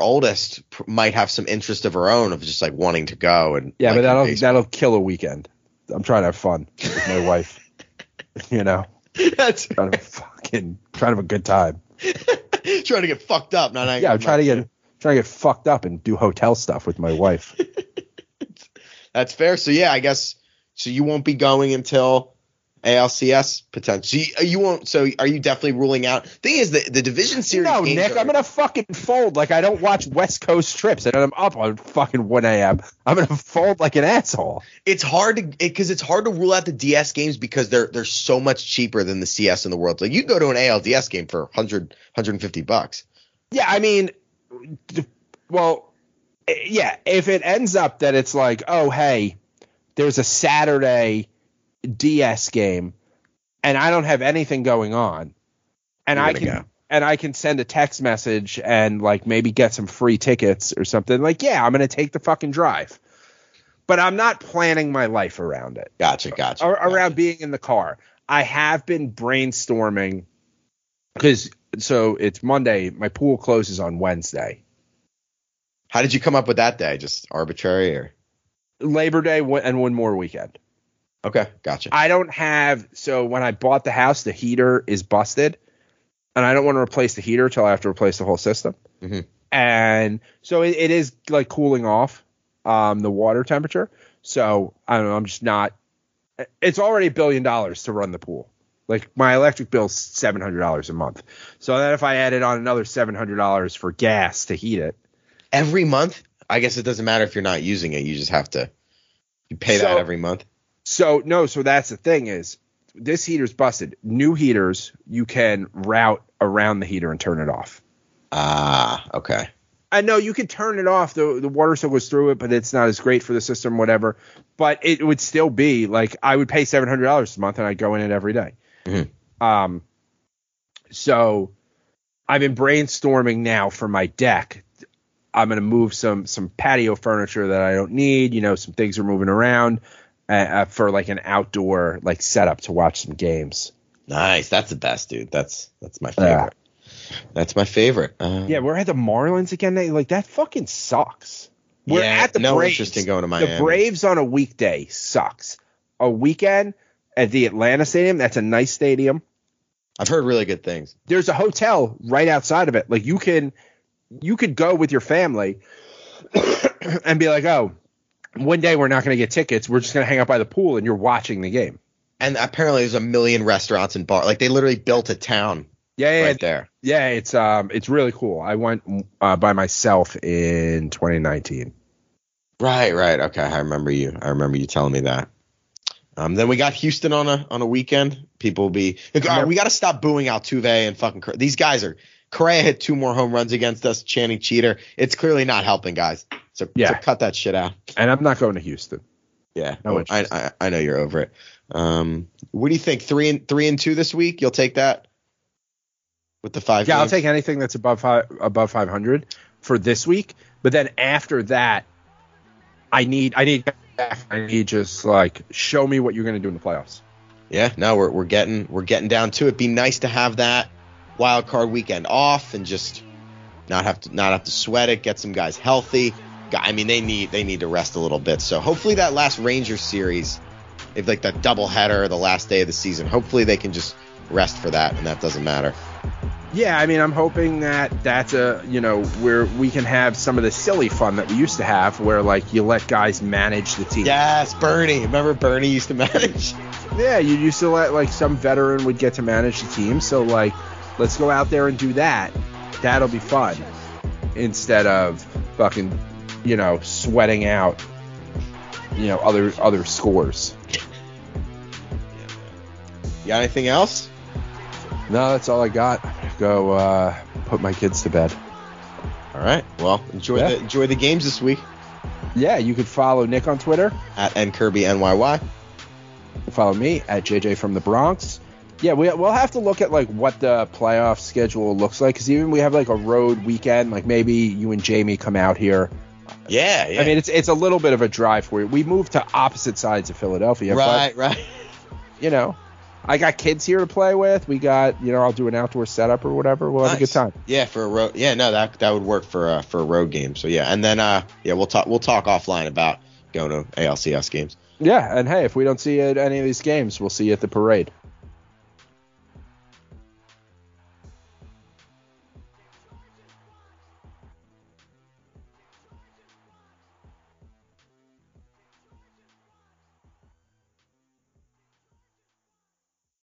oldest might have some interest of her own of just like wanting to go. And yeah, like but that'll kill a weekend. I'm trying to have fun with my wife, you know, trying to have a good time. Trying to get fucked up. Not yeah, I'm trying to get fucked up and do hotel stuff with my wife. That's fair. So yeah, I guess, so you won't be going until ALCS potential. You won't. So are you definitely ruling out? Thing is, the division series. No, Nick, I'm gonna fucking fold like I don't watch West Coast trips, and I'm up on fucking 1 a.m. I'm gonna fold like an asshole. It's hard to it's hard to rule out the DS games because they're so much cheaper than the CS in the world. Like you can go to an ALDS game for $100, $150. Yeah, I mean, well, yeah. If it ends up that it's like, oh hey, there's a Saturday DS game and I don't have anything going on and I can send a text message and like maybe get some free tickets or something, like, yeah, I'm going to take the fucking drive, but I'm not planning my life around it. Gotcha. Around being in the car. I have been brainstorming because it's Monday. My pool closes on Wednesday. How did you come up with that day? Just arbitrary or Labor Day and one more weekend. Okay, gotcha. I don't have – so when I bought the house, the heater is busted, and I don't want to replace the heater until I have to replace the whole system. Mm-hmm. And so it is like cooling off the water temperature. So I don't know, I'm just not – it's already $1 billion to run the pool. Like my electric bill is $700 a month. So that if I added on another $700 for gas to heat it. Every month? I guess it doesn't matter if you're not using it. You just have to – you pay that every month. So, no, so that's the thing is this heater's busted. New heaters, you can route around the heater and turn it off. Okay. I know you can turn it off. The water still goes through it, but it's not as great for the system, whatever. But it would still be like I would pay $700 a month and I'd go in it every day. Mm-hmm. So I've been brainstorming now for my deck. I'm going to move some patio furniture that I don't need. You know, some things are moving around. For like an outdoor like setup to watch some games. Nice, that's the best, dude. That's my favorite. That's my favorite. Yeah, we're at the Marlins again. Like that fucking sucks. We're at the Braves. Interesting going to Miami. The Braves on a weekday sucks. A weekend at the Atlanta Stadium. That's a nice stadium. I've heard really good things. There's a hotel right outside of it. Like you could go with your family and be like, oh. One day we're not going to get tickets. We're just going to hang out by the pool, and you're watching the game. And apparently there's a million restaurants and bars. Like they literally built a town. There. Yeah, it's really cool. I went by myself in 2019. Right. Okay, I remember you. Telling me that. Then we got Houston on a weekend. People will be. We got to stop booing Altuve and fucking these guys are. Correa hit 2 more home runs against us. Channing cheater. It's clearly not helping, guys. So cut that shit out. And I'm not going to Houston. Yeah, no, I know you're over it. What do you think? 3-2 this week. You'll take that with the 5. Yeah, games? I'll take anything that's above 500 for this week. But then after that, I need just like show me what you're going to do in the playoffs. Yeah, no, we're getting down to it. Be nice to have that wild card weekend off and just not have to sweat it. Get some guys healthy. I mean, they need to rest a little bit. So hopefully that last Rangers series, if like that doubleheader, the last day of the season, hopefully they can just rest for that, and that doesn't matter. Yeah, I mean, I'm hoping that that's where we can have some of the silly fun that we used to have, where like you let guys manage the team. Yes, Bernie. Remember Bernie used to manage? Yeah, you used to let like some veteran would get to manage the team. So like, let's go out there and do that. That'll be fun instead of fucking, sweating out, other scores. You got anything else? No, that's all I got. I'm gonna go put my kids to bed. All right. Well, enjoy the games this week. Yeah, you can follow Nick on Twitter at @nkirbynyy. Follow me at JJ from the Bronx. Yeah, we'll have to look at like what the playoff schedule looks like, because even we have like a road weekend. Like maybe you and Jamie come out here. Yeah. I mean, it's a little bit of a drive for you. We moved to opposite sides of Philadelphia. Right. I got kids here to play with. We got I'll do an outdoor setup or whatever. We'll have a good time. Yeah, for a road. Yeah, no, that would work for a road game. So yeah, and then we'll talk offline about going to ALCS games. Yeah, and hey, if we don't see you at any of these games, we'll see you at the parade.